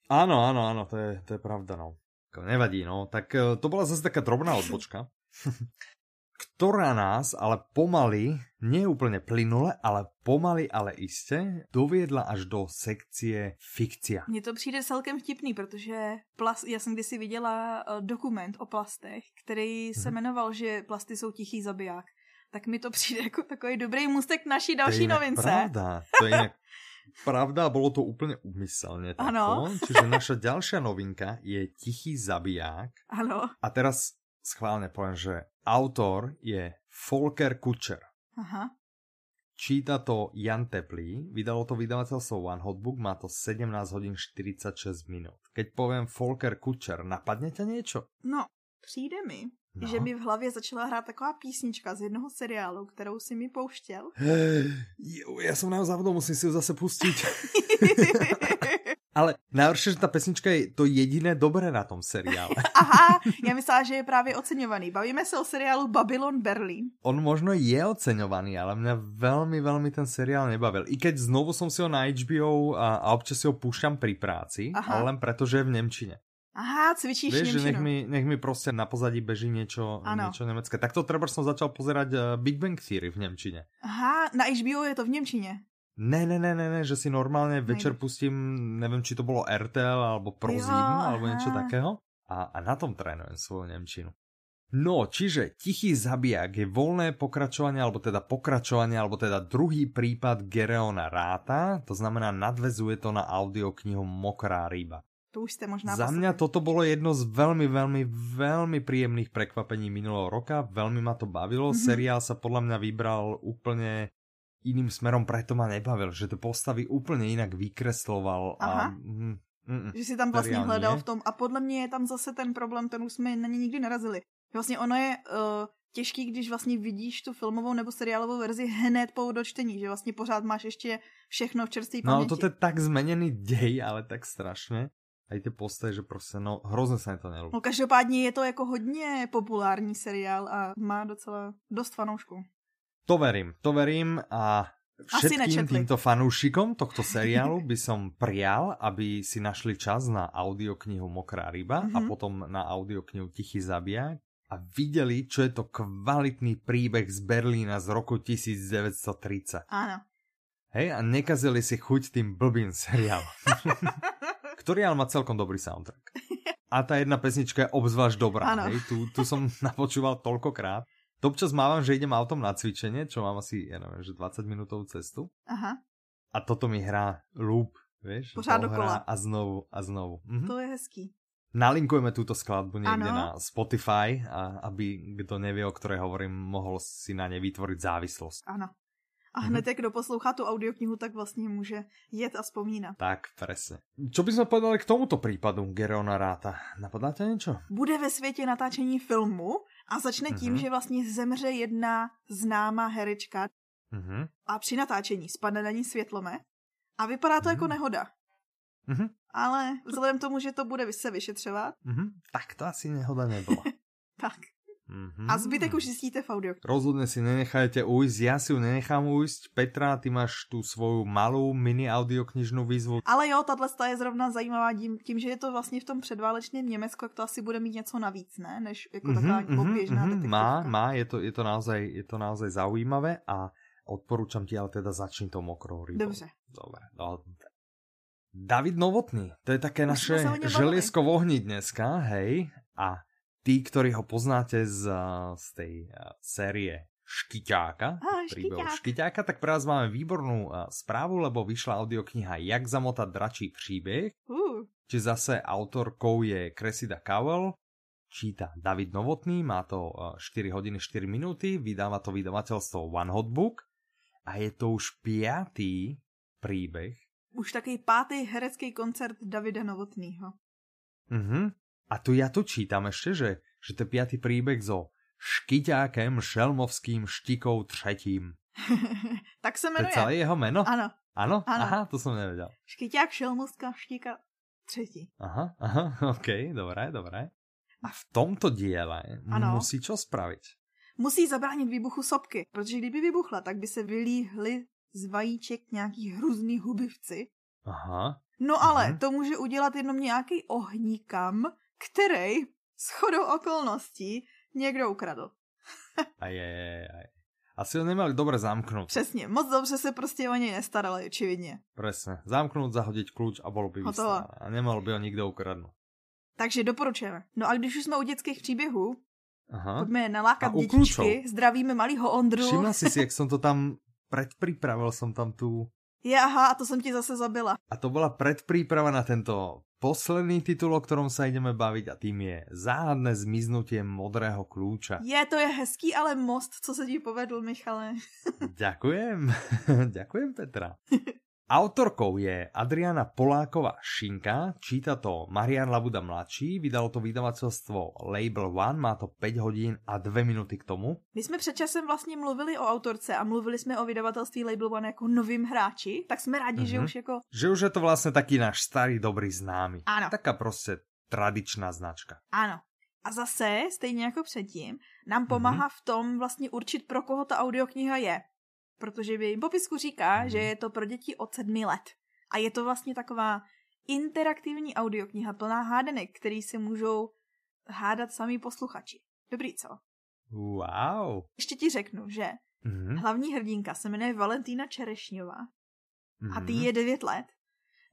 Áno, áno, áno, to je, to je pravda, no. Nevadí, no. Tak to bola zase taká drobná odbočka. ktorá nás ale pomaly, nie úplne plynule, ale pomaly, ale iste, doviedla až do sekcie fikcia. Mně to přijde celkem vtipný, protože plast, já jsem kdysi viděla dokument o plastech, který se jmenoval, že plasty jsou tichý zabiják. Tak mi to přijde jako takový dobrý můstek k naší další to novince. Pravda, to je inak pravda, bolo to úplne úmyselne takto. Ano. Čiže naša ďalšia novinka je Tichý zabiják. Ano. A teraz schválne poviem, že autor je Volker Kutcher. Aha. Číta to Jan Teplý, vydalo to vydavateľstvo One Hot Book, má to sedemnásť hodín štyridsaťšesť minút. Keď poviem Volker Kutcher, napadne ťa niečo? No, přijde mi, no. že mi v hlavě začala hrát taková písnička z jednoho seriálu, kterou si mi pouštěl. Hey, já jsem na závodu, musím si ju zase pustit. Ale najhoršie, že tá pesnička je to jediné dobré na tom seriále. Aha, ja myslela, že je práve oceňovaný. Bavíme sa o seriálu Babylon Berlin. On možno je oceňovaný, ale mňa veľmi, veľmi ten seriál nebavil. I keď znovu som si ho na há bé ó a, a občas si ho púšťam pri práci, Aha. ale len preto, že je v nemčine. Aha, cvičíš Vieš, nemčinu. Vieš, nech mi, nech mi proste na pozadí beží niečo, niečo nemecké. Takto treba som začal pozerať Big Bang Theory v nemčine. Aha, na há bé ó je to v nemčine. Ne, ne, ne, ne, že si normálne večer pustím, neviem, či to bolo er té el alebo ProSieben, alebo niečo takého. A, a na tom trénujem svoju nemčinu. No, čiže Tichý zabiják je voľné pokračovanie, alebo teda pokračovanie, alebo teda druhý prípad Gereona Ratha, to znamená nadväzuje to na audioknihu Mokrá ryba. To už ste možná Za mňa toto bolo jedno z veľmi, veľmi, veľmi príjemných prekvapení minulého roka, veľmi ma to bavilo, mm-hmm. seriál sa podľa mňa vybral úplne iným smerom, preto ma nebavil, že to postavy úplne inak vykresloval. Aha. A, mm, mm, že si tam vlastne hledal v tom. A podľa mňa je tam zase ten problém, ten už sme na ne nikdy narazili. Vlastne ono je uh, těžký, když vlastně vidíš tu filmovou nebo seriálovou verzi hned po dočtení, že vlastně pořád máš ještě všechno v čerství paměti. No to je tak zmenený děj, ale tak strašně. A i ty postavy, že prostě no hrozně se mi to nelubí. No každopádně je to jako hodně populární seriál a má docela dost fanoušků. To verím, to verím a všetkým týmto fanúšikom tohto seriálu by som prial, aby si našli čas na audioknihu Mokrá ryba mm-hmm. a potom na audioknihu Tichý zabiják a videli, čo je to kvalitný príbeh z Berlína z roku devätnásť tridsať. Áno. Hej, a nekazili si chuť tým blbým seriálom, ktorý ale má celkom dobrý soundtrack. A tá jedna pesnička je obzvlášť dobrá, hej, tu, tu som napočúval toľkokrát. To občas mávam, že idem autom na cvičenie, čo mám asi, ja neviem, že dvadsaťminútovú cestu. Aha. A toto mi hrá loop, vieš? Pořád dokola. A znovu, a znovu. Mhm. To je hezký. Nalinkujeme túto skladbu niekde ano. na Spotify, a aby kto nevie, o ktorej hovorím, mohol si na nej vytvoriť závislosť. Áno. A hned, mhm. kto poslouchá tú audioknihu, tak vlastne môže jet a spomínať. Tak, presne. Čo by sme povedali k tomuto prípadu Gereona Ratha? Napadá ťa niečo? Bude ve svete natáčení filmu, a začne tím, uh-huh. že vlastně zemře jedna známá herečka uh-huh. a při natáčení spadne na ní světlome a vypadá to uh-huh. jako nehoda. Uh-huh. Ale vzhledem tomu, že to bude se vyšetřovat, uh-huh. tak to asi nehoda nebyla. Tak. Uh-huh. A zbytek už zjistíte v audio. Rozhodně si nenechajte ujít, já si ju nenechám ujít. Petra, ty máš tu svou malou mini audioknižnou výzvu. Ale jo, tato je zrovna zajímavá tím, tím, že je to vlastně v tom předválečném Německu, jak to asi bude mít něco navíc, ne? Než jako uh-huh, taková uh-huh, oběžná uh-huh, detektivka. Má, má, je to, je to naozaj, je to naozaj zaujímavé a odporúčam ti, ale teda začni tou Mokrou rybou. Dobře. Dobre, no, David Novotný, to je také naše želiesko v ohni dneska, hej, a tí, ktorí ho poznáte z, z tej série Škyťáka, oh, príbehu Škyťáka, tak pre vás máme výbornú správu, lebo vyšla audiokniha Jak zamotať dračí príbeh, uh. či zase autorkou je Cressida Cowell, číta David Novotný, má to štyri hodiny štyri minúty, vydáva to vydavateľstvo One Hot Book a je to už piatý príbeh. Už taký pátý herecký koncert Davida Novotnýho. Mhm. A tu ja tu čítam ešte, že, že to je piatý príbeh so Škyťákem Šelmovským Štikou Třetím. Tak sa menuje. To je celé jeho meno? Áno. Áno? Aha, to som nevedel. Škyťák Šelmovská Štika Třetí. Aha, aha, okej, okay, dobré, dobré. A v tomto diele ano. musí čo spraviť? Musí zabrániť výbuchu sopky, protože kdyby vybuchla, tak by se vylíhli z vajíček nějaký hrůzný hubivci. Aha. No ale aha. to může udělat jenom nějaký ohníkam, který shodou okolností někdo ukradl. Aj, aj, aj. Asi ho nemali dobre zamknúť. Přesne, moc dobře sa proste o nej nestarali, očividne. Presne, zamknúť, zahodiť kľúč a bolo by vystavené. A nemohol by ho nikdo ukradnúť. Takže doporučujeme. No a když už jsme u dětských příběhů, aha, pojďme nalákat dětičky, zdravíme malýho Ondru. Všimla jsi si, jak jsem to tam, predpripravil jsem tam tu... Je, aha, a to jsem ti zase zabila. A to byla predpríprava na tento posledný titul, o ktorom sa ideme baviť, a tým je Záhadné zmiznutie modrého kľúča. Je, to je hezký, ale most, co se ti povedl, Michale. Ďakujem, ďakujem Petra. Autorkou je Adriana Poláková Šinka, číta to Marian Labuda mladší, vydalo to vydavateľstvo Label One, má to päť hodín a dve minúty k tomu. My jsme před časem vlastně mluvili o autorce a mluvili jsme o vydavatelství Label One jako novým hráči, tak jsme rádi, mm-hmm. že už jako... Že už je to vlastně taký náš starý dobrý známý. Ano. Taká prostě tradičná značka. Ano. A zase, stejně jako předtím, nám pomáhá mm-hmm. v tom vlastně určit, pro koho ta audiokniha je. Protože v jejím popisku říká, že je to pro děti od sedmi let. A je to vlastně taková interaktivní audiokniha plná hádenek, který si můžou hádat sami posluchači. Dobrý, co? Wow. Ještě ti řeknu, že mm-hmm. hlavní hrdinka se jmenuje Valentína Čerešňová mm-hmm. a ty je devět let.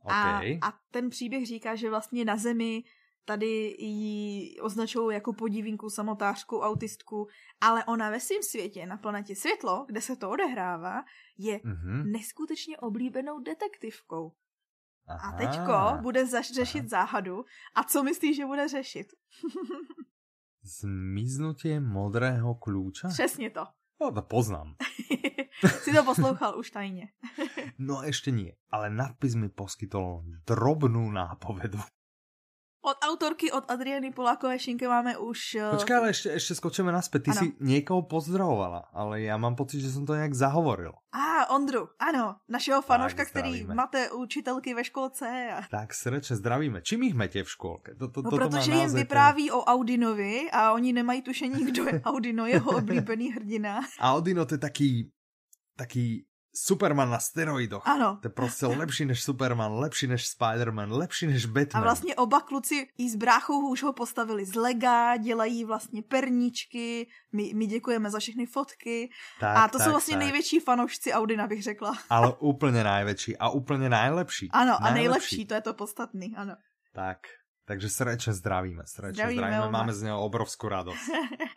Okay. A, a ten příběh říká, že vlastně na zemi tady ji označují jako podivínku, samotářku, autistku, ale ona ve svém světě, na planetě Světlo, kde se to odehrává, je mm-hmm. neskutečně oblíbenou detektivkou. Aha. A teďko bude zaš- řešit záhadu. A co myslíš, že bude řešit? Zmiznutie modrého kľúča? Přesně to. No, to poznám. Si to poslouchal už tajně. No ještě nie, ale nadpis mi poskytol drobnou nápovedu. Od autorky, od Adriany Polákové Šinke máme už... Počkaj, ale ešte, ešte skočíme naspäť. Ty ano. si niekoho pozdravovala, ale ja mám pocit, že som to nejak zahovoril. Á, Ondru, áno, našeho fanouška, který máte učitelky ve školce. A... Tak srdečne zdravíme. Čím ich mete v školke? To, to, no protože jim vypráví to... o Audinovi a oni nemají tušení, kdo je Audino, jeho oblíbený hrdina. Audino to je taký, taký... Superman na steroidoch. Ano. To je prostě lepší než Superman, lepší než Spiderman, lepší než Batman. A vlastně oba kluci i s bráchou už ho postavili z lega, dělají vlastně perníčky, my, my děkujeme za všechny fotky. Tak, a to tak, jsou vlastně tak. největší fanoušci Audina, bych řekla. Ale úplně největší a úplně nejlepší. Ano, a nejlepší, nejlepší to je to podstatný, ano. Tak. Takže srdečne zdravíme, srdečne zdravíme, zdravíme. Máme z něho obrovskou radost.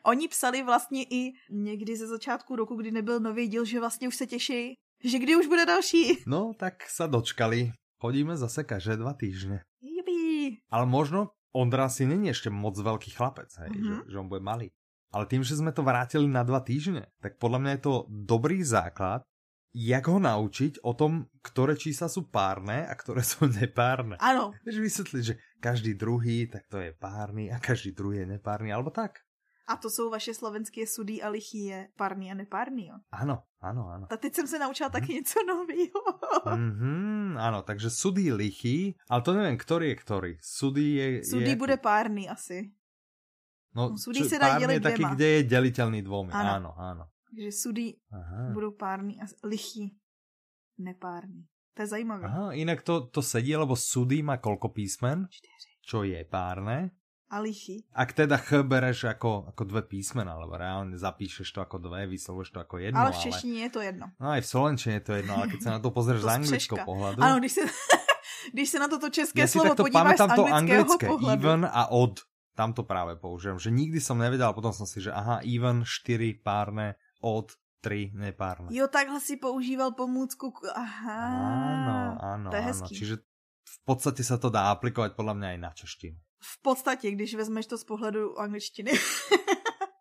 Oni psali vlastně i někdy ze začátku roku, kdy nebyl nový díl, že vlastně už se těší, že kdy už bude další. No, tak sa dočkali. Chodíme zase každé dva týždne. Jubi. Ale možno Ondra si není ještě moc velký chlapec, hej, mm-hmm. že, že on bude malý. Ale tím, že jsme to vrátili na dva týždne, tak podle mě je to dobrý základ, jak ho naučiť o tom, ktoré čísla sú párne a ktoré sú nepárne. Áno. Vieš vysvetliť, že každý druhý, tak to je párny a každý druhý je nepárny, alebo tak. A to sú vaše slovenské sudy a lichie párny a nepárny, jo? Áno, áno, áno. A teď som sa naučila tak mm. niečo nového. Mhm, áno, takže sudy lichí, ale to neviem, ktorý je ktorý. Sudy je... Sudy je... bude párny asi. No, no sudy sa dá deliť dvema. Párny je taký, kde je deliteľný dvomi, áno, áno. áno. Takže sudy aha. budou pární a lichí nepární. To je zajímavé. Aha, inak to, to sedí, lebo sudy má koľko písmen? Čtyři. Čo je párne. A lichí. Ak teda ch bereš ako, ako dve písmena, lebo reálne zapíšeš to ako dve, vyslovuješ to ako jedno. Ale v češtině ale... je to jedno. No aj v slovenčine je to jedno, ale keď sa na to pozrieš to z anglického pohľadu. Áno, když sa když sa na toto české ja slovo podíváš z anglického pohľadu. Even a od. Tam to práve použijem, že nikdy som nevedel, potom som si, že aha, even, štyri, párne, od tri nepárne. Jo, takhle si používal pomůcku. Aha. Áno, áno, to je áno. Hezký. Čiže v podstate sa to dá aplikovať podľa mňa aj na češtinu. V podstate, když vezmeš to z pohľadu angličtiny.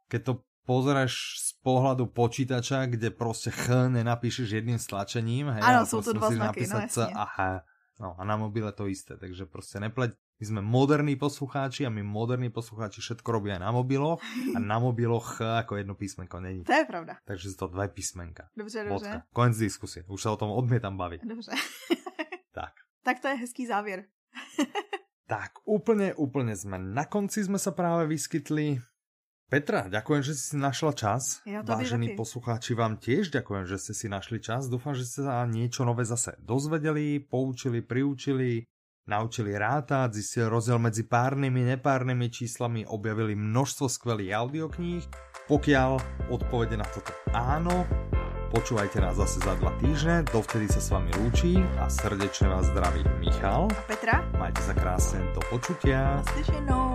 Keď to pozeraš z pohľadu počítača, kde proste ch nenapíšeš jedným stlačením. Hej, áno, sú to dva znaky, no jasne. C, aha. No a na mobile to isté, takže proste nepleť. My sme moderní poslucháči a my moderní poslucháči všetko robia aj na mobiloch a na mobiloch ako jedno písmenko není. To je pravda. Takže sú to dve písmenka. Dobře, dobře. Konec diskusie. Už sa o tom odmietam baviť. Dobře. Tak. Tak to je hezký závier. Tak, úplne, úplne sme. Na konci sme sa práve vyskytli. Petra, ďakujem, že si našla čas. Ja to Vážení poslucháči, vám tiež ďakujem, že ste si našli čas. Dúfam, že ste sa niečo nové zase dozvedeli, poučili, priučili, naučili rátať, zistili rozdiel medzi párnymi, nepárnymi číslami, objavili množstvo skvelých audiokníh. Pokiaľ odpovede na toto áno, počúvajte nás zase za dva týždne, dovtedy sa s vami lúči a srdečne vás zdraví Michal a Petra. Majte sa krásne, do počutia. Na slyšenou.